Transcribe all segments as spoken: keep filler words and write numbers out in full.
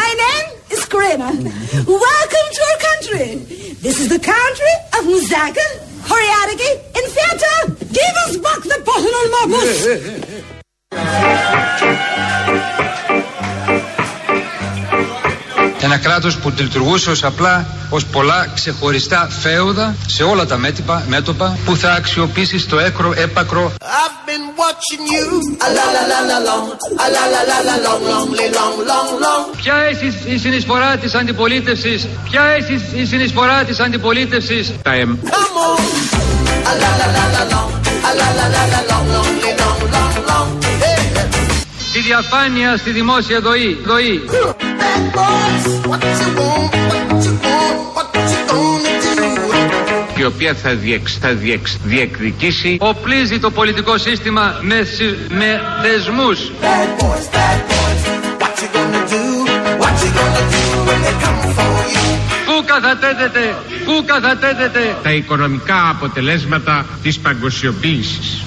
My name is Karena. Welcome to our country. This is the country of Musaka, Horiadigi and Fanta. Give us back the Pohonol Mabus. Ένα κράτος που λειτουργούσε ως απλά ως πολλά ξεχωριστά φέουδα σε όλα τα μέτωπα, μέτωπα που θα αξιοποιήσει στο έκρο έπακρο. Ποια είναι η συνεισφορά της αντιπολίτευσης; Ποια είναι η συνεισφορά της αντιπολίτευσης; Τη διαφάνεια στη δημόσια δοή. δοή. Η οποία θα, διεξ, θα διεξ, διεκδικήσει, οπλίζει το πολιτικό σύστημα με, με θεσμούς. Πού καθατέθεται, πού καθατέθεται τα οικονομικά αποτελέσματα της παγκοσμιοποίησης.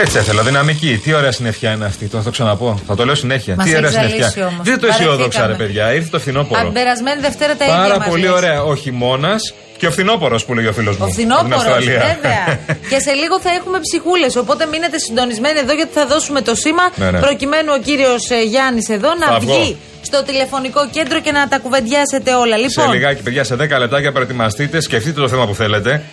Έτσι θέλω, δυναμική. Τι ωραία συννεφιά είναι αυτή, το θα το ξαναπώ. Θα το λέω συνέχεια. Μας τι ωραία συννεφιά. Δεν το αισιόδοξα, ρε παιδιά, ήρθε το φθινόπωρο. Αν περασμένη Δευτέρα τα ίδια. Πάρα πολύ ωραία, ο χειμώνας και ο φθινόπωρος που λέει ο φίλος μου. Ο φθινόπωρος, βέβαια. Και σε λίγο θα έχουμε ψυχούλες. Οπότε μείνετε συντονισμένοι εδώ, γιατί θα δώσουμε το σήμα. Ναι, ναι. Προκειμένου ο κύριος Γιάννης εδώ να θα βγει. Αυγώ. Στο τηλεφωνικό κέντρο και να τα κουβεντιάσετε όλα. Λοιπόν, σε λιγάκι, παιδιά, σε δέκα λεπτάκια προετοιμαστείτε, σκεφτείτε το θέμα που θέλετε,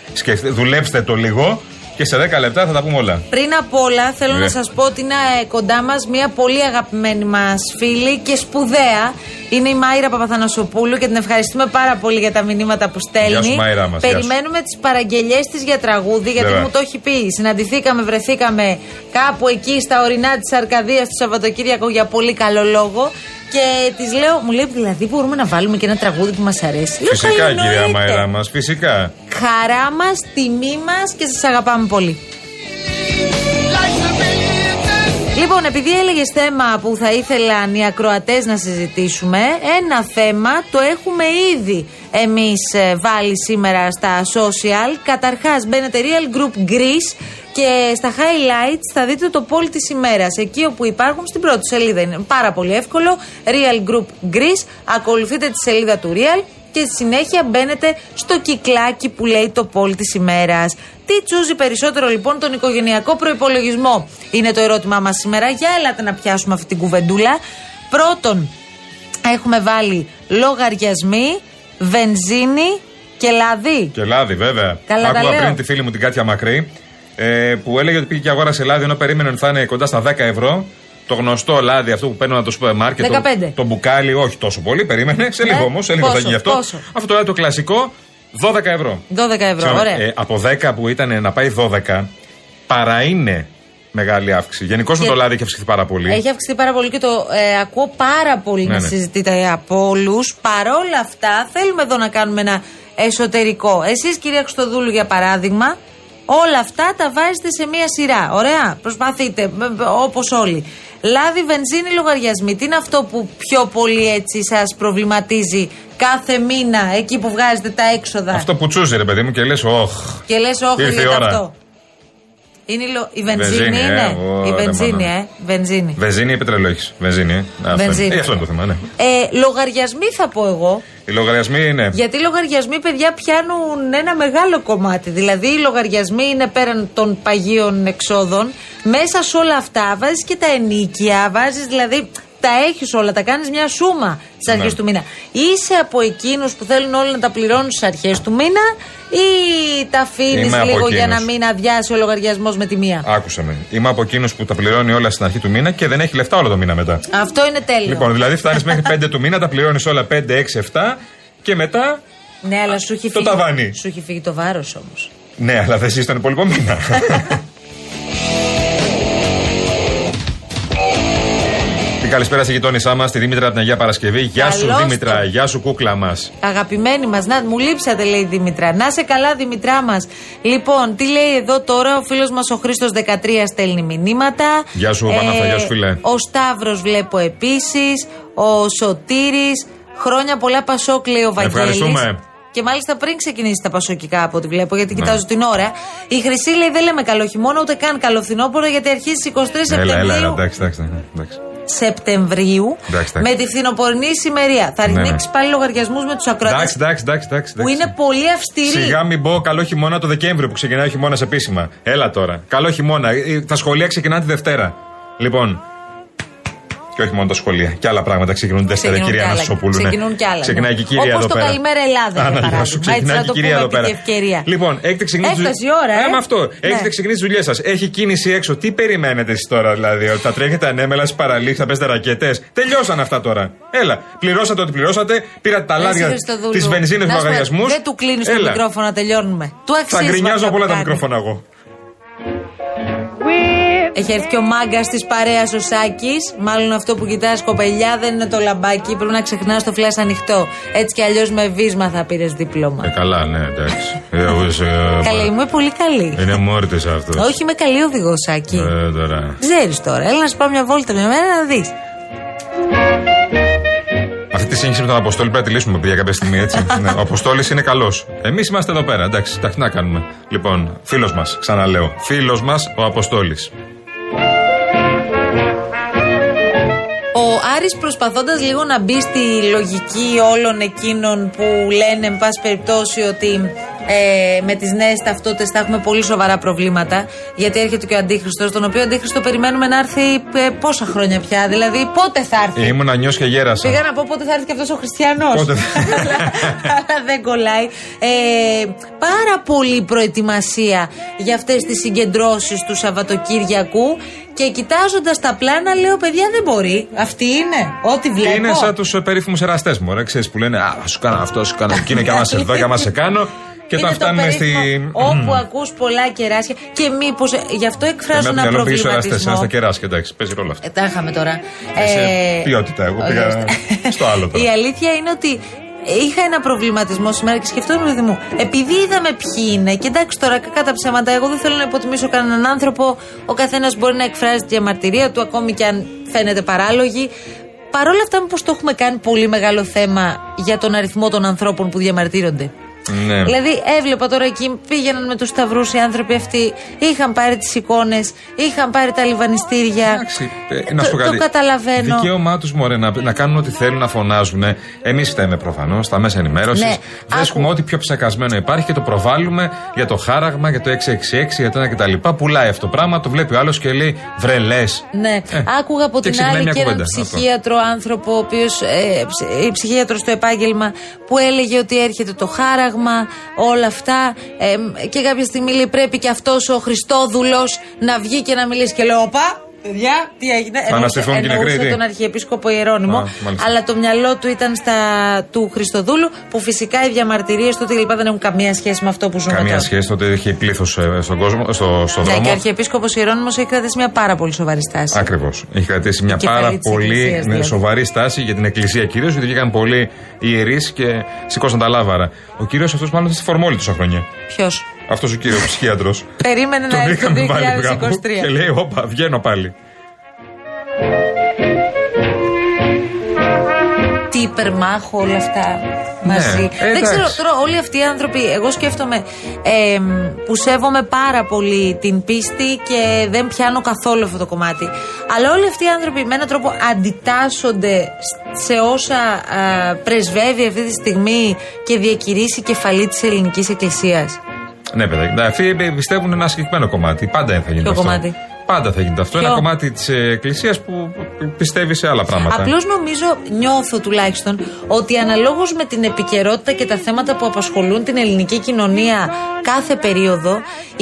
δουλέψτε το λίγο. Και σε δέκα λεπτά θα τα πούμε όλα. Πριν από όλα, θέλω yeah. να σας πω ότι είναι κοντά μας μια πολύ αγαπημένη μας φίλη και σπουδαία. Είναι η Μαίρα Παπαθανασοπούλου και την ευχαριστούμε πάρα πολύ για τα μηνύματα που στέλνει. Γεια σου, Μαίρα μας. Περιμένουμε τις παραγγελιές της για τραγούδι, γιατί yeah. μου το έχει πει. Συναντηθήκαμε, βρεθήκαμε κάπου εκεί στα ορεινά της Αρκαδίας το Σαββατοκύριακο για πολύ καλό λόγο. Και της λέω, μου λέει, δηλαδή μπορούμε να βάλουμε και ένα τραγούδι που μας αρέσει. Φυσικά, κυρία Μαίρα μας, φυσικά. Χαρά μας, τιμή μας και σας αγαπάμε πολύ. Λοιπόν, επειδή έλεγες θέμα που θα ήθελαν οι ακροατές να συζητήσουμε, ένα θέμα το έχουμε ήδη εμείς βάλει σήμερα στα social. Καταρχάς, μπαίνετε Real Group Greece και στα highlights θα δείτε το poll της ημέρας. Εκεί όπου υπάρχουν, στην πρώτη σελίδα είναι πάρα πολύ εύκολο. Real Group Greece, ακολουθείτε τη σελίδα του Real και στη συνέχεια μπαίνετε στο κυκλάκι που λέει το poll της ημέρας. Τι τσούζει περισσότερο λοιπόν τον οικογενειακό προϋπολογισμό, είναι το ερώτημά μας σήμερα. Για έλατε να πιάσουμε αυτή την κουβεντούλα. Πρώτον, έχουμε βάλει λογαριασμοί, βενζίνη και λάδι. Και λάδι, βέβαια. Καλά, άκουγα πριν τη φίλη μου την Κάτια Μακρύ ε, που έλεγε ότι πήγε και αγόρασε λάδι ενώ περίμενε ότι θα είναι κοντά στα δέκα ευρώ. Το γνωστό λάδι, αυτό που παίρνω από το σούπερ μάρκετ. δεκαπέντε. Το, το μπουκάλι, όχι τόσο πολύ, περίμενε. Σε λίγο ε, όμως, σε λίγο πόσο, θα γίνει αυτό. Πόσο. Αυτό είναι το κλασικό. δώδεκα ευρώ. δώδεκα ευρώ, Ξέμα, ωραία. Ε, από δέκα που ήταν να πάει δώδεκα, παρά είναι μεγάλη αύξηση. Γενικώς με το λάδι έχει αυξηθεί πάρα πολύ. Έχει αυξηθεί πάρα πολύ και το ε, ακούω πάρα πολύ ναι, να ναι. συζητείτε από όλους. Παρόλα αυτά, θέλουμε εδώ να κάνουμε ένα εσωτερικό. Εσείς, κυρία Χριστοδούλου, για παράδειγμα, όλα αυτά τα βάζετε σε μία σειρά. Ωραία. Προσπαθείτε, όπως όλοι. Λάδι, βενζίνη, λογαριασμοί. Τι είναι αυτό που πιο πολύ έτσι σας προβληματίζει κάθε μήνα εκεί που βγάζετε τα έξοδα; Αυτό που τσούζει, ρε παιδί μου, και λες όχ. Και λες όχ, ήρθε η ώρα. Αυτό. Είναι η, λο... η βενζίνη, βενζίνη είναι. Ε, ο... η βενζίνη, ε, ε. Βενζίνη. Βενζίνη ή πετρελαιόχης. Βενζίνη, ε. Αυτό, βενζίνη. Είναι. Ε, αυτό είναι το θέμα, ναι. Ε, λογαριασμοί θα πω εγώ. Οι λογαριασμοί είναι. Γιατί οι λογαριασμοί, παιδιά, πιάνουν ένα μεγάλο κομμάτι. Δηλαδή, οι λογαριασμοί είναι πέραν των παγίων εξόδων. Μέσα σε όλα αυτά βάζεις και τα ενίκια, βάζεις δηλαδή. Τα έχεις όλα, τα κάνεις μια σούμα στις αρχές ναι. του μήνα. Είσαι από εκείνους που θέλουν όλοι να τα πληρώνουν στις αρχές του μήνα ή τα αφήνεις λίγο εκείνους. Για να μην αδειάσει ο λογαριασμός με τη μία; Άκουσα με. Είμαι από εκείνους που τα πληρώνει όλα στην αρχή του μήνα και δεν έχει λεφτά όλο το μήνα μετά. Αυτό είναι τέλειο. Λοιπόν, δηλαδή φτάνεις μέχρι πέντε του μήνα, τα πληρώνεις όλα πέντε, έξι, επτά και μετά ναι, αλλά σου έχει το φύγει, ταβάνι. Σου έχει φύγει το βάρος όμως. Ναι, αλλά δεν ζεις τον υπόλοιπο μήνα. Καλησπέρα στη γειτόνισά μας, τη Δήμητρα από την Αγία Παρασκευή. Γεια σου, Δήμητρα, γεια σου, κούκλα μας. Αγαπημένη μας, να μου λείψατε, λέει η Δήμητρα. Να σε καλά, Δήμητρά μας. Λοιπόν, τι λέει εδώ τώρα, ο φίλος μας ο Χρήστος δεκατρία στέλνει μηνύματα. Γεια σου, Βανάφα, ε, γεια σου, φίλε. Ο Σταύρος βλέπω επίσης, ο Σωτήρης, Χρόνια πολλά Πασόκ, λέει ο Βαγγέλης. Και μάλιστα πριν ξεκινήσει τα πασοκικά, από ό,τι βλέπω, γιατί ναι. κοιτάζω την ώρα. Η Χρυσή λέει: δεν λέμε καλό χειμώνα, ούτε καν καλό φθινόπωρο, γιατί αρχίζει στις εικοστή τρίτη Σεπτεμβρίου. Έλα, έλα, εντάξει, εντάξει, εντάξει. Σεπτεμβρίου, εντάξει, εντάξει. Με τη φθινοπορεινή ησημερία. Θα ρίξει ναι. πάλι λογαριασμού με του ακροατές. Που είναι πολύ αυστηροί. Σιγά μην πω καλό χειμώνα το Δεκέμβριο που ξεκινάει ο χειμώνας επίσημα. Έλα τώρα. Καλό χειμώνα. Τα σχολεία ξεκινάνε τη Δευτέρα. Λοιπόν. Και όχι μόνο τα σχολεία. Και άλλα πράγματα ξεκινούν τέσσερα, κυρία Αναστασοπούλου. Ξεκινούν και άλλα. Ξεκινάει ναι. και η κυρία εδώ πέρα. Όπως το Καλημέρα Ελλάδα. Άνα, για παράδειγμα. Ξεκινάει και η κυρία εδώ πέρα. Λοιπόν, έχετε ξεκινήσει. Έφτασε η ώρα. Ε, ε, με αυτό. Ναι. Έχετε ξεκινήσει τις δουλειές σας. Έχει κίνηση έξω. Τι περιμένετε εσείς τώρα, δηλαδή? Ότι θα τρέχετε ανέμελα στις παραλίες, θα παίζετε ρακέτες. Τελειώσαν αυτά τώρα. Έλα. Πληρώσατε ό,τι πληρώσατε. Πήρατε τα λάδια τη βενζίνη του λογαριασμού. Δεν του κλείνει το μικρόφωνο, τελειώνουμε. Του αξίζει. Θα γκρινιάζω πολλά τα μικρόφωνα εγώ. Έχει έρθει και ο μάγκας της παρέας ο Σάκης. Μάλλον αυτό που κοιτάς, κοπελιά, δεν είναι το λαμπάκι. Πρέπει να ξεχνάς το φλες ανοιχτό. Έτσι κι αλλιώς με βίσμα θα πήρες δίπλωμα. Ε, καλά, ναι, εντάξει. Καλά, είμαι πολύ καλή. Είναι μόρτης αυτό. Όχι, είμαι καλή οδηγό, Σάκη. Ε, τώρα. Ξέρεις τώρα. Έλα να σου πάω μια βόλτα με μένα να δεις. Αυτή τη σύγχυση με τον Αποστόλη πρέπει να τη λύσουμε για κάποια στιγμή, έτσι. Ναι, ο Αποστόλης είναι καλός. Εμείς είμαστε εδώ πέρα, εντάξει. Τι να κάνουμε. Λοιπόν, φίλος μας, ξαναλέω. Φίλος μας ο Αποστόλης. Ο Άρης, προσπαθώντας λίγο να μπει στη λογική όλων εκείνων που λένε, εν πάση περιπτώσει, ότι ε, με τις νέες ταυτότητες θα έχουμε πολύ σοβαρά προβλήματα, γιατί έρχεται και ο Αντίχριστος, τον οποίο Αντίχριστο περιμένουμε να έρθει ε, πόσα χρόνια πια, δηλαδή πότε θα έρθει. Ήμουν νιός και γέρασα. Πήγα να πω πότε θα έρθει και αυτός ο Χριστιανός. Πότε θα... Αλλά δεν κολλάει. Ε, πάρα πολύ προετοιμασία για αυτές τις συγκεντρώσεις του Σαββατοκύριακου. Και κοιτάζοντας τα πλάνα, λέω: παιδιά, δεν μπορεί. Αυτή είναι. Ό,τι βλέπω. Είναι σαν τους περίφημους εραστές μου, ρε, ξέρεις, που λένε: α, σου κάνω αυτό, σου κάνω εκείνο, και άμα σε δω, και άμα σε κάνω. Και όταν φτάνουμε στη. Όπου mm. ακούς πολλά κεράσια. Και μήπως. Γι' αυτό εκφράζουν ένα προβληματισμό. Εμένα πήγες στα κεράσια, εντάξει, παίζει ρόλο αυτό. Ε, τα είχαμε τώρα. Ε, ε, ποιότητα, εγώ πήγα στο άλλο τώρα. Η αλήθεια είναι ότι είχα ένα προβληματισμό σήμερα και σκεφτόμουν, παιδί μου, επειδή είδαμε ποιοι είναι, και εντάξει τώρα, κακά τα ψέματα, εγώ δεν θέλω να υποτιμήσω κανέναν άνθρωπο, ο καθένας μπορεί να εκφράζει τη διαμαρτυρία του, ακόμη και αν φαίνεται παράλογη. Παρ' όλα αυτά, μήπως το έχουμε κάνει πολύ μεγάλο θέμα για τον αριθμό των ανθρώπων που διαμαρτύρονται. Ναι. Δηλαδή, έβλεπα τώρα εκεί, πήγαιναν με τους σταυρούς οι άνθρωποι αυτοί, είχαν πάρει τις εικόνες, είχαν πάρει τα λιβανιστήρια. Εντάξει, ε, να σου το, το καταλαβαίνω. Δικαίωμά τους, μωρέ, να, να κάνουν ό,τι θέλουν, να φωνάζουν. Εμείς φταίμε προφανώς, τα μέσα ενημέρωσης. Ναι. Βρίσκουμε ό,τι πιο ψεκασμένο υπάρχει και το προβάλλουμε για το χάραγμα, για το έξι έξι έξι, για το ένα κτλ. Πουλάει αυτό το πράγμα, το βλέπει ο άλλος και λέει βρελές. Ναι. Ε, Άκουγα από την άλλη και έναν ψυχίατρο άνθρωπο, ο οποίος, ε, ψυχίατρος στο επάγγελμα, που έλεγε ότι έρχεται το χάραγμα. Όλα αυτά ε, και κάποια στιγμή λέει πρέπει και αυτός ο Χριστόδουλος να βγει και να μιλήσει. Και λέω: όπα, παιδιά, τι έγινε. Εννοούσε τον Αρχιεπίσκοπο Ιερώνυμο. Α, αλλά το μυαλό του ήταν στα του Χριστοδούλου, που φυσικά οι διαμαρτυρίες του κλπ. Δεν έχουν καμία σχέση με αυτό που ζούμε. Καμία τώρα. σχέση, τότε είχε πλήθος στον κόσμο, στο, στο ναι, δρόμο. Και ο Αρχιεπίσκοπος Ιερώνυμος έχει κρατήσει μια πάρα πολύ σοβαρή στάση. Ακριβώς. Έχει κρατήσει μια και πάρα πολύ σοβαρή στάση για την Εκκλησία κυρίως, γιατί βγήκαν πολλοί ιερείς και σηκώσαν τα λάβαρα. Ο κύριος αυτός μάλλον ήταν στη Φορμόλη τόσα χρόνια. Ποιος? Αυτός ο κύριος ψυχίατρος. Περίμενε να έρθει το είκοσι είκοσι τρία. Και λέει: όπα, βγαίνω πάλι. Τι υπερμάχω όλα αυτά μαζί. Ναι, δεν ξέρω τώρα, όλοι αυτοί οι άνθρωποι, εγώ σκέφτομαι ε, που σέβομαι πάρα πολύ την πίστη και δεν πιάνω καθόλου αυτό το κομμάτι. Αλλά όλοι αυτοί οι άνθρωποι με έναν τρόπο αντιτάσσονται σε όσα α, πρεσβεύει αυτή τη στιγμή και διακηρύσει η κεφαλή της ελληνικής εκκλησίας. Ναι, παιδιά, αυτοί πιστεύουν ένα συγκεκριμένο κομμάτι. Πάντα θα γίνεται αυτό. Κομμάτι. Πάντα θα γίνεται αυτό. Ποιο? Ένα κομμάτι της Εκκλησίας που πιστεύει σε άλλα πράγματα. Απλώς νομίζω, νιώθω τουλάχιστον, ότι αναλόγως με την επικαιρότητα και τα θέματα που απασχολούν την ελληνική κοινωνία κάθε περίοδο,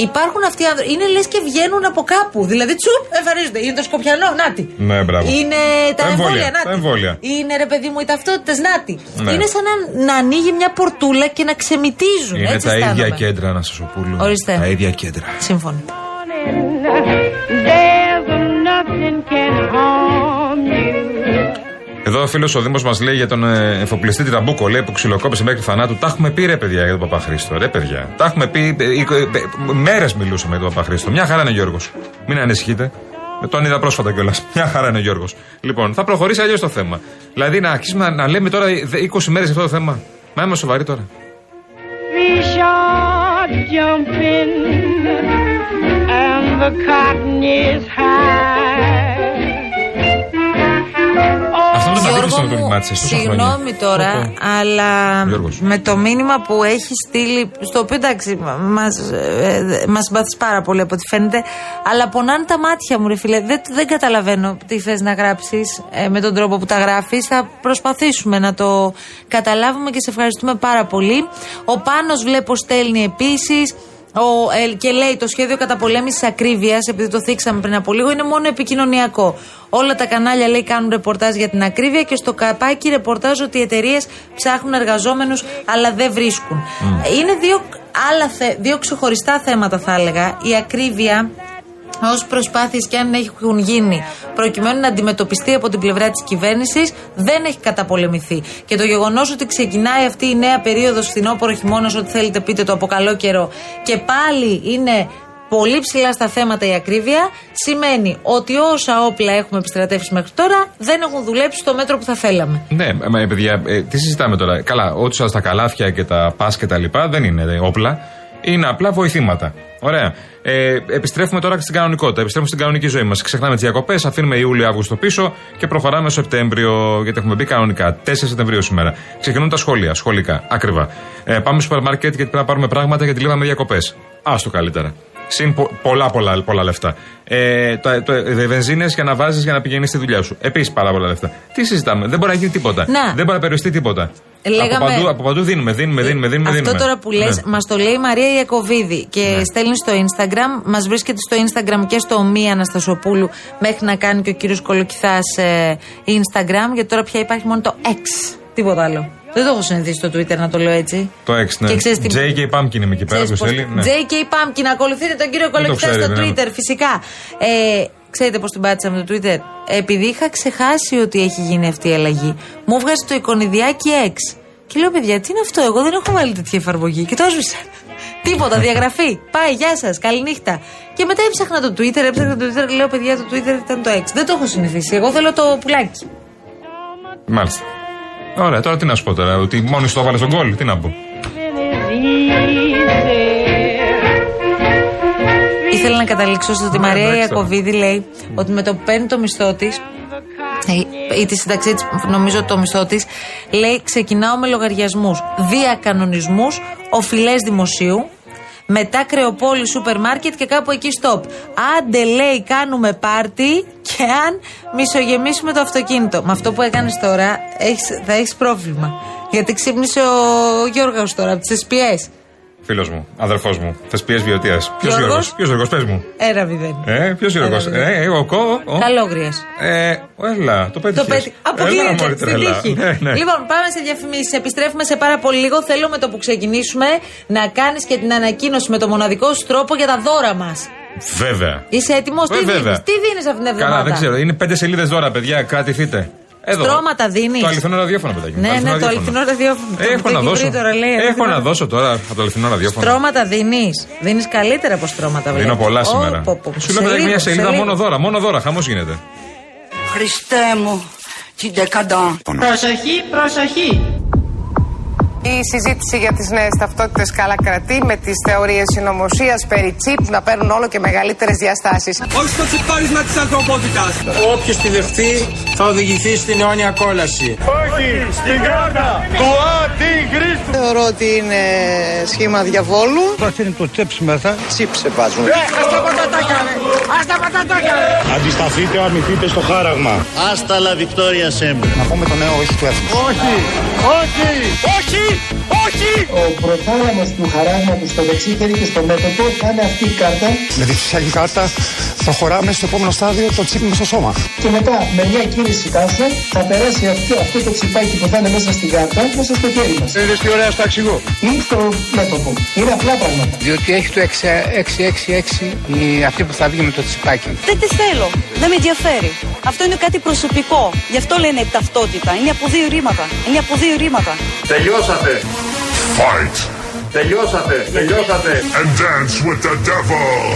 υπάρχουν αυτοί οι άνθρωποι. Είναι λες και βγαίνουν από κάπου. Δηλαδή, τσουπ, εμφανίζονται. Είναι το σκοπιανό, νάτι. Ναι, μπράβο. Είναι τα εμβόλια, νάτι. Είναι, ρε παιδί μου, οι ταυτότητες, νάτι. Ναι. Είναι σαν να, να ανοίγει μια πορτούλα και να ξεμυτίζουν. Είναι έτσι, τα στάδομαι. ίδια κέντρα, Αναστασοπούλου. Ορίστε. Τα ίδια κέντρα. Σύμφωνο. Εδώ ο φίλος ο Δήμος μας λέει για τον εφοπλιστή Τραμπούκο, λέει, που ξυλοκόπησε μέχρι θανάτου. Τα έχουμε πει, ρε παιδιά, για τον Παπαχρήστο. Ρε παιδιά, τα έχουμε πει. Μέρες μιλούσαμε για τον Παπαχρήστο. Μια χαρά είναι ο Γιώργος. Μην ανησυχείτε. Τον είδα πρόσφατα κιόλας. Μια χαρά είναι ο Γιώργος. Λοιπόν, θα προχωρήσει αλλιώς το θέμα. Δηλαδή, να αρχίσουμε να, να λέμε τώρα είκοσι μέρες αυτό το θέμα. Μα είμαι σοβαρή τώρα. Συγγνώμη τώρα, αλλά με το μήνυμα που έχει στείλει, στο οποίο εντάξει, μα συμπαθεί πάρα πολύ από ό,τι φαίνεται, αλλά πονάνε τα μάτια μου, ρε φίλε. Δεν καταλαβαίνω τι θες να γράψεις με τον τρόπο που τα γράφεις. Θα προσπαθήσουμε να το καταλάβουμε και σε ευχαριστούμε πάρα πολύ. Ο Πάνος βλέπω στέλνει επίσης. Ο, ε, και λέει το σχέδιο καταπολέμησης ακρίβειας, επειδή το θίξαμε πριν από λίγο, είναι μόνο επικοινωνιακό. Όλα τα κανάλια λέει κάνουν ρεπορτάζ για την ακρίβεια και στο καπάκι ρεπορτάζ ότι οι εταιρείες ψάχνουν εργαζόμενους αλλά δεν βρίσκουν. Mm. Είναι δύο, άλλα θε, δύο ξεχωριστά θέματα, θα έλεγα. Η ακρίβεια ως προσπάθειες και αν έχουν γίνει προκειμένου να αντιμετωπιστεί από την πλευρά της κυβέρνησης δεν έχει καταπολεμηθεί. Και το γεγονός ότι ξεκινάει αυτή η νέα περίοδος φθινόπωρο-χειμώνας, ό,τι θέλετε πείτε το από καλό καιρό, και πάλι είναι πολύ ψηλά στα θέματα η ακρίβεια, σημαίνει ότι όσα όπλα έχουμε επιστρατεύσει μέχρι τώρα δεν έχουν δουλέψει στο μέτρο που θα θέλαμε. Ναι, μα, παιδιά, ε, τι συζητάμε τώρα. Καλά, ό,τι σας τα καλάθια και τα πας και τα λοιπά δεν είναι δε, όπλα. Είναι απλά βοηθήματα. Ωραία. Ε, επιστρέφουμε τώρα στην κανονικότητα. Επιστρέφουμε στην κανονική ζωή μας. Ξεχνάμε τις διακοπές, αφήνουμε Ιούλιο-Αύγουστο πίσω και προχωράμε Σεπτέμβριο, γιατί έχουμε μπει κανονικά. τέσσερα Σεπτεμβρίου σήμερα. Ξεκινούν τα σχολεία, σχολικά, άκριβα. Ε, πάμε στο σούπερ μάρκετ γιατί πρέπει να πάρουμε πράγματα γιατί λίγαμε διακοπές. Άστο καλύτερα. Συν πο, πολλά, πολλά, πολλά λεφτά. Ε, το, το, ε, βενζίνες για να βάζεις για να πηγαίνεις στη δουλειά σου. Επίσης πάρα πολλά λεφτά. Τι συζητάμε, δεν μπορεί να γίνει τίποτα. Να. Δεν μπορεί να περιοριστεί τίποτα. Λέγαμε, από, παντού, από παντού δίνουμε, δίνουμε, δίνουμε, δίνουμε. Αυτό δίνουμε. Τώρα που λες, ναι. Μας το λέει η Μαρία Ιακοβίδη και ναι. Στέλνει στο Instagram. Μας βρίσκεται στο Instagram και στο Μία Αναστασοπούλου, μέχρι να κάνει και ο κύριος Κολοκυθάς ε, Instagram. Γιατί τώρα πια υπάρχει μόνο το X, τίποτα άλλο. Δεν το έχω συνηθίσει στο Twitter να το λέω έτσι. Το X, ναι. Και ξέρεις, τζέι κέι Pumpkin είμαι εκεί πέρα που στέλνει. Ναι. τζέι κέι Pumpkin, ακολουθείτε τον κύριο Κολοκυθά στο ναι. Twitter, φυσικά. Ε, ξέρετε πώς την πάτησα με το Twitter. Επειδή είχα ξεχάσει ότι έχει γίνει αυτή η αλλαγή, μου βγάζει το εικονιδιάκι X. Και λέω, παιδιά, τι είναι αυτό, εγώ δεν έχω βάλει τέτοια εφαρμογή. Και το έσβησα. Τίποτα, διαγραφή. Πάει, γεια σας, καληνύχτα. Και μετά έψαχνα το Twitter, έψαχνα το Twitter, λέω, παιδιά, το Twitter ήταν το X. Δεν το έχω συνηθίσει. Εγώ θέλω το πουλάκι. Μάλιστα. Ωραία, τώρα τι να σου πω τώρα, ότι μόνοι σου το έβαλε στον γκολ, τι να πω. Ήθελα να καταλήξω στο ότι η Μαρία Ιακοβίδη λέει ότι με το που παίρνει το μισθό της ή τη συνταξή της, νομίζω το μισθό της, λέει ξεκινάω με λογαριασμούς, διακανονισμούς, οφειλές δημοσίου, μετά κρεοπόλη, σούπερ μάρκετ και κάπου εκεί στοπ. Άντε λέει κάνουμε πάρτι και αν μισογεμίσουμε το αυτοκίνητο. Με αυτό που έκανες τώρα έχεις, θα έχεις πρόβλημα. Γιατί ξύπνησε ο Γιώργος τώρα από τις Ες Πι Ες. Φίλος μου, αδερφός μου, Ες Πι Ες Βιωτίας. Ποιος Γιώργος, ποιος Γιώργος, πες μου. Έρα βιδέν. Ε, ποιος Γιώργος, ε, ο Κο. Καλόγριας. Ε, έλα, το πέτυχες. Αποκλείεται, στην τύχη. Λοιπόν, πάμε σε διαφημίσεις, επιστρέφουμε σε πάρα πολύ λίγο. Θέλω με το που ξεκινήσουμε να κάνεις και την ανακοίνωση με το μοναδικό σου τρόπο για τα δώρα μας. Βέβαια. Είσαι έτοιμος, τι δίνεις αυτήν την εβδομάδα. Καλά, δεν ξέρω, είναι πέντε σελίδες δώρα, παιδιά, κρατηθείτε. Εδώ. Στρώματα δίνεις. Το αληθινό ραδιόφωνο, παιδάκι. Ναι, αληθινό ναι, το αληθινό ραδιόφωνο. Έχω, να δώσω. Τώρα, λέει, Έχω αληθινό... να δώσω τώρα από το αληθινό ραδιόφωνο. Στρώματα δίνεις. Δίνεις καλύτερα από στρώματα, βέβαια. Δίνω πολλά σήμερα. Oh, oh, oh. Σου λέω μια σελίδα σε μόνο δώρα, μόνο δώρα. Χαμός γίνεται. Χριστέ μου, τι δεκαντά. Προσοχή, προσοχή. Η συζήτηση για τις νέες ταυτότητες καλά κρατεί με τις θεωρίες συνωμοσίας περί τσίπ να παίρνουν όλο και μεγαλύτερες διαστάσεις. Όχι στο τσιπάρισμα της ανθρωπότητας. Όποιος τη δεχτεί θα οδηγηθεί στην αιώνια κόλαση. Όχι στην κάρτα του Αντιχρίστου. Θεωρώ ότι είναι σχήμα διαβόλου. Αυτό είναι το τσεψιμέθα. Τσίψε βάζουν. Ας τα πατατάκια, ας τα πατατάκια. Αντισταθείτε, αμυθείτε στο χάραγμα. Άστα λα Βικτόρια Σεμ. Να πούμε το νέο όχι του έθνου. Όχι, όχι, όχι. Όχι! Ο προτάλαμος του χαράγματος στο δεξί χέρι και στο μέτωπο θα είναι αυτή η κάρτα. Με τη ψυχιακή κάρτα προχωράμε στο επόμενο στάδιο το τσίπι μας στο σώμα. Και μετά με μια κίνηση τάσα θα περάσει αυτό, αυτό το τσιπάκι που θα είναι μέσα στην κάρτα μέσα στο χέρι μας. Είδες τι ωραία στο αξιγό. Ή στο μέτωπο. Είναι απλά πράγματα. Διότι έχει το έξι έξι έξι έξι αυτή που θα βγει με το τσιπάκι. Δεν τη θέλω. Δεν με ενδιαφέρει. Αυτό είναι κάτι προσωπικό. Γι' αυτό λένε ταυτότητα. Είναι από δύο ρήματα. Είναι από δύο ρήματα. Τελειώσατε. Fight. Τελειώσατε, τελειώσατε. And dance with the devil.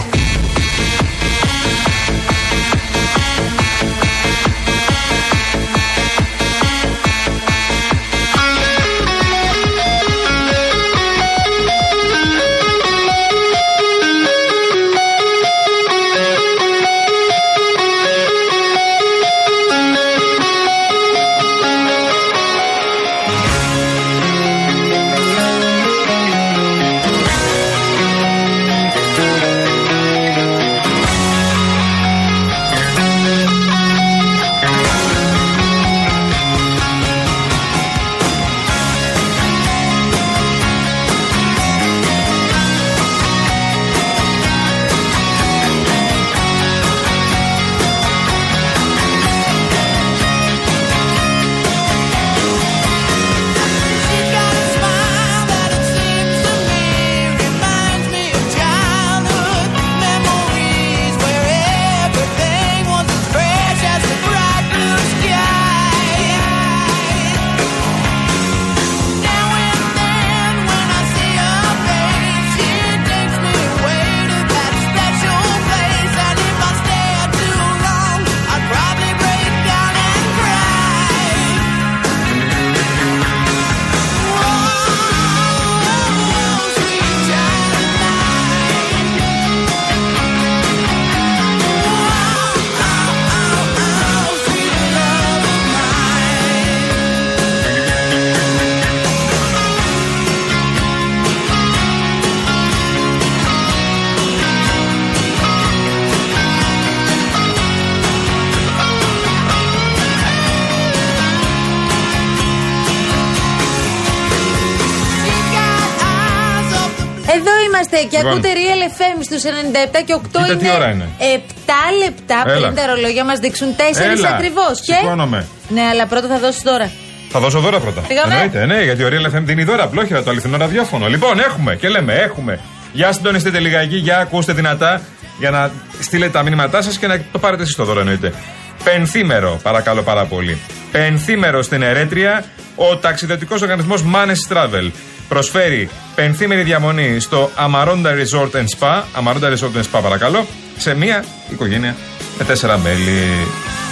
Εδώ είμαστε και λοιπόν, ακούτε Real εφ εμ στους ενενήντα επτά και οκτώ. Κοίτα, είναι, ώρα είναι επτά λεπτά. Έλα. Πριν τα ρολόγια μας δείξουν τέσσερα ακριβώς. Και... ναι, αλλά πρώτα θα δώσεις δώρα. Θα δώσω δώρα πρώτα. Φύγαμε. Εννοείται, ναι, γιατί ο Real εφ εμ δίνει δώρα. Απλόχερα το αληθινό ραδιόφωνο. Λοιπόν, έχουμε και λέμε, έχουμε. Για συντονιστείτε λιγάκι, για ακούστε δυνατά, για να στείλετε τα μήνυματά σας και να το πάρετε εσείς το δώρο, εννοείται. Πενθήμερο, παρακαλώ πάρα πολύ. Πενθήμερο στην Ερέτρια, ο ταξιδιωτικός οργανισμός Manness Travel προσφέρει πενθήμερη διαμονή στο Amaronda Resort and Spa. Amaronda Resort and Spa, παρακαλώ, σε μία οικογένεια με τέσσερα μέλη.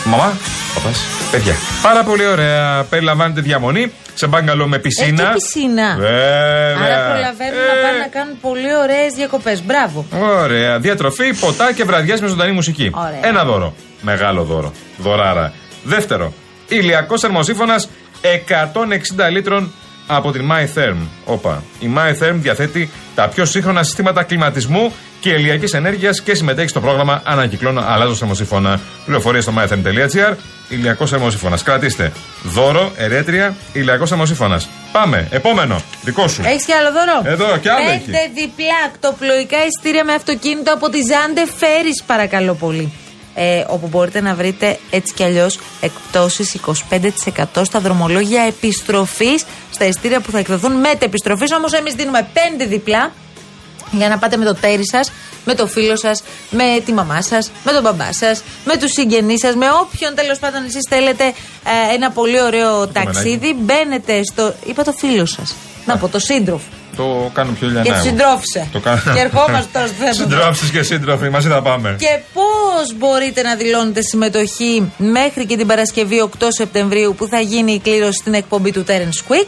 Μαμά, παπάς, παιδιά. Πάρα πολύ ωραία. Περιλαμβάνεται διαμονή σε μπάγκαλο με πισίνα. Έχει πισίνα. Βέβαια. Άρα προλαβαίνουν ε... να πάνε να κάνουν πολύ ωραίες διακοπές. Μπράβο. Ωραία. Διατροφή, ποτά και βραδιές με ζωντανή μουσική. Ωραία. Ένα δώρο. Μεγάλο δώρο. Δωράρα. Δεύτερο. Ηλιακός θερμοσύφωνας εκατόν εξήντα λίτρων από την My Therm. Όπα. Η My Therm διαθέτει τα πιο σύγχρονα συστήματα κλιματισμού και ηλιακής ενέργειας και συμμετέχει στο πρόγραμμα Ανακυκλώνω, αλλάζω θερμοσύφωνα. Πληροφορίες στο mytherm τελεία gr. Ηλιακός θερμοσύφωνας. Κρατήστε. Δώρο, Ερέτρια, ηλιακός θερμοσύφωνας. Πάμε. Επόμενο. Δικό σου. Έχεις και άλλο δώρο. Εδώ και άλλο. Πέντε διπλά ακτοπλοϊκά εισιτήρια με αυτοκίνητο από τη Ζάντε Φέρις, παρακαλώ πολύ. Ε, όπου μπορείτε να βρείτε έτσι κι αλλιώς εκπτώσεις είκοσι πέντε τοις εκατό στα δρομολόγια επιστροφής, στα εισιτήρια που θα εκδοθούν μετεπιστροφής. Όμως εμείς δίνουμε πέντε διπλά για να πάτε με το τέρι σας, με το φίλο σας, με τη μαμά σας, με τον μπαμπά σας, με τους συγγενείς σας, με όποιον τέλος πάντων εσείς θέλετε ε, ένα πολύ ωραίο ταξίδι. Μπαίνετε στο... είπα το φίλο σας. Να πω, το σύντροφο. Το κάνω πιο λιανά. Και τη συντρόφισε. Το κάνω. Και ερχόμαστε τώρα στο θέμα. Συντρόφισες και σύντροφοι, μαζί θα πάμε. Και πώς μπορείτε να δηλώνετε συμμετοχή μέχρι και την Παρασκευή οκτώ Σεπτεμβρίου που θα γίνει η κλήρωση στην εκπομπή του Terence Quick.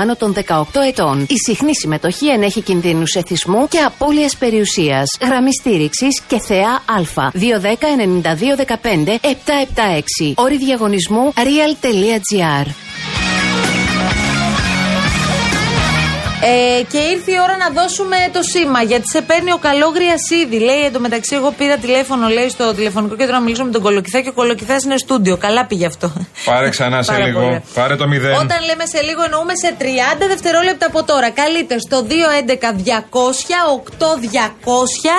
άνω των δεκαοκτώ ετών. Η συχνή συμμετοχή ενέχει κινδύνους εθισμού και απώλειας περιουσίας. Γραμμή στήριξης και ΘΕΑ Α δύο ένα μηδέν εννιά δύο ένα πέντε επτά επτά έξι. Όροι διαγωνισμού real τελεία gr. Ε, και ήρθε η ώρα να δώσουμε το σήμα, γιατί σε παίρνει ο Καλόγριας ήδη. Λέει, εντωμεταξύ, εγώ πήρα τηλέφωνο, λέει, στο τηλεφωνικό κέντρο να μιλήσω με τον Κολοκυθά και ο Κολοκυθάς είναι στούντιο. Καλά πήγε αυτό. Πάρε ξανά σε λίγο. Πολύ. Πάρε το μηδέν. Όταν λέμε σε λίγο, εννοούμε σε τριάντα δευτερόλεπτα από τώρα. Καλείτε στο δύο έντεκα διακόσια οκτώ διακόσια.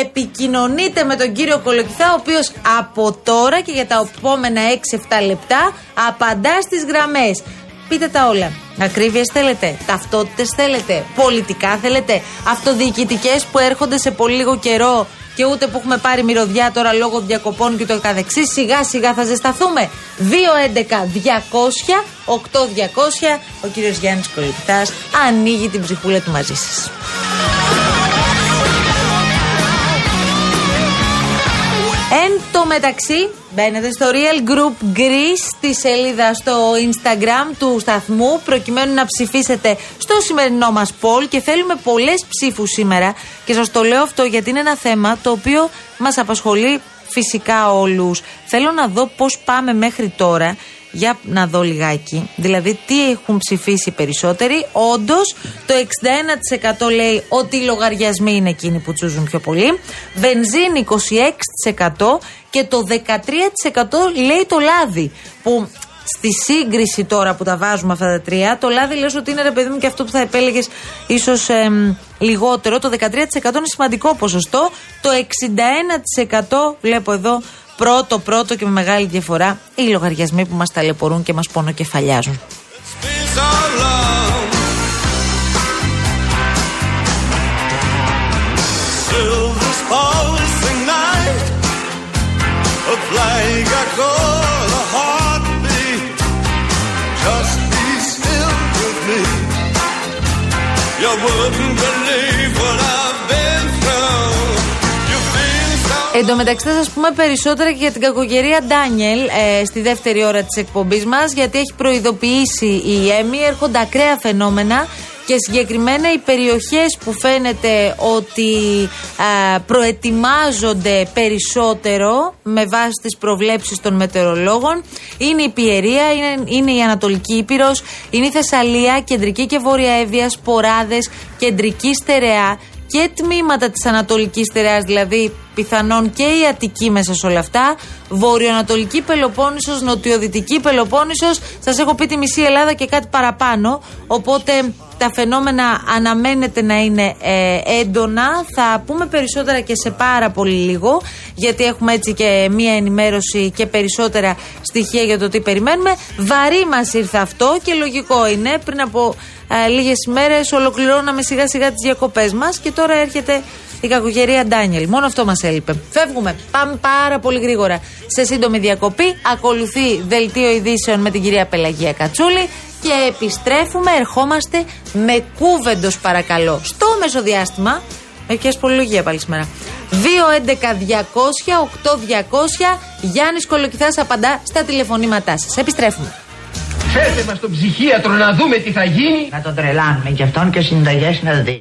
Επικοινωνείτε με τον κύριο Κολοκυθά, ο οποίος από τώρα και για τα επόμενα έξι επτά λεπτά απαντά στις γραμμές. Πείτε τα όλα. Ακρίβειες θέλετε, ταυτότητες θέλετε, πολιτικά θέλετε, αυτοδιοικητικές που έρχονται σε πολύ λίγο καιρό και ούτε που έχουμε πάρει μυρωδιά τώρα λόγω διακοπών και το καθεξής. Σιγά σιγά θα ζεσταθούμε. δύο έντεκα διακόσια οκτώ διακόσια. Ο κύριος Γιάννης Κολοκυθάς ανοίγει την ψυχούλα του μαζί σας. Εν τω μεταξύ, μπαίνετε στο Real Group Greece, τη σελίδα στο Instagram του σταθμού, προκειμένου να ψηφίσετε στο σημερινό μας poll και θέλουμε πολλές ψήφους σήμερα. Και σας το λέω αυτό γιατί είναι ένα θέμα το οποίο μας απασχολεί φυσικά όλους. Θέλω να δω πώς πάμε μέχρι τώρα, για να δω λιγάκι, δηλαδή τι έχουν ψηφίσει περισσότεροι. Όντως, το εξήντα ένα τοις εκατό λέει ότι οι λογαριασμοί είναι εκείνοι που τσούζουν πιο πολύ. Βενζίνη είκοσι έξι τοις εκατό και το δεκατρία τοις εκατό λέει το λάδι, που στη σύγκριση τώρα που τα βάζουμε αυτά τα τρία, το λάδι λες ότι είναι, ρε παιδί μου, και αυτό που θα επέλεγες ίσως εμ, λιγότερο. Το δεκατρία τοις εκατό είναι σημαντικό ποσοστό. Το εξήντα ένα τοις εκατό βλέπω εδώ πρώτο πρώτο και με μεγάλη διαφορά οι λογαριασμοί που μας ταλαιπωρούν και μας πονοκεφαλιάζουν. Εν τω μεταξύ, θα σας πούμε περισσότερα και για την κακογερία Ντάνιελ ε, στη δεύτερη ώρα της εκπομπής μας, γιατί έχει προειδοποιήσει η Έμι, έρχονται ακραία φαινόμενα και συγκεκριμένα οι περιοχές που φαίνεται ότι α, προετοιμάζονται περισσότερο με βάση τις προβλέψεις των μετεωρολόγων είναι η Πιερία, είναι, είναι η Ανατολική Ήπειρος, είναι η Θεσσαλία, Κεντρική και Βόρεια Εύβοια, Σποράδες, Κεντρική Στερεά και τμήματα της Ανατολικής Στερεάς, δηλαδή πιθανόν και η Αττική μέσα σε όλα αυτά, Βορειοανατολική Πελοπόννησος, Νοτιοδυτική Πελοπόννησος, σας έχω πει τη μισή Ελλάδα και κάτι παραπάνω, οπότε τα φαινόμενα αναμένεται να είναι ε, έντονα. Θα πούμε περισσότερα και σε πάρα πολύ λίγο, γιατί έχουμε έτσι και μία ενημέρωση και περισσότερα στοιχεία για το τι περιμένουμε. Βαρύ μας ήρθε αυτό και λογικό είναι. Πριν από ε, λίγες ημέρες ολοκληρώναμε σιγά σιγά τις διακοπές μας και τώρα έρχεται η κακογερία Ντάνιελ. Μόνο αυτό μας έλειπε. Φεύγουμε. Πάμε πάρα πολύ γρήγορα σε σύντομη διακοπή. Ακολουθεί δελτίο ειδήσεων με την κυρία Πελαγία Κατσούλη. Και επιστρέφουμε, ερχόμαστε με κούβεντος παρακαλώ. Στο μεσοδιάστημα, με πιάσει πολυλογία πάλι σήμερα. δύο έντεκα διακόσια οκτώ διακόσια, Γιάννης Κολοκυθάς απαντά στα τηλεφωνήματά σας. Επιστρέφουμε. Φέρτε μας τον ψυχίατρο να δούμε τι θα γίνει. Να τον τρελάνουμε κι αυτόν και συνταγές να δει.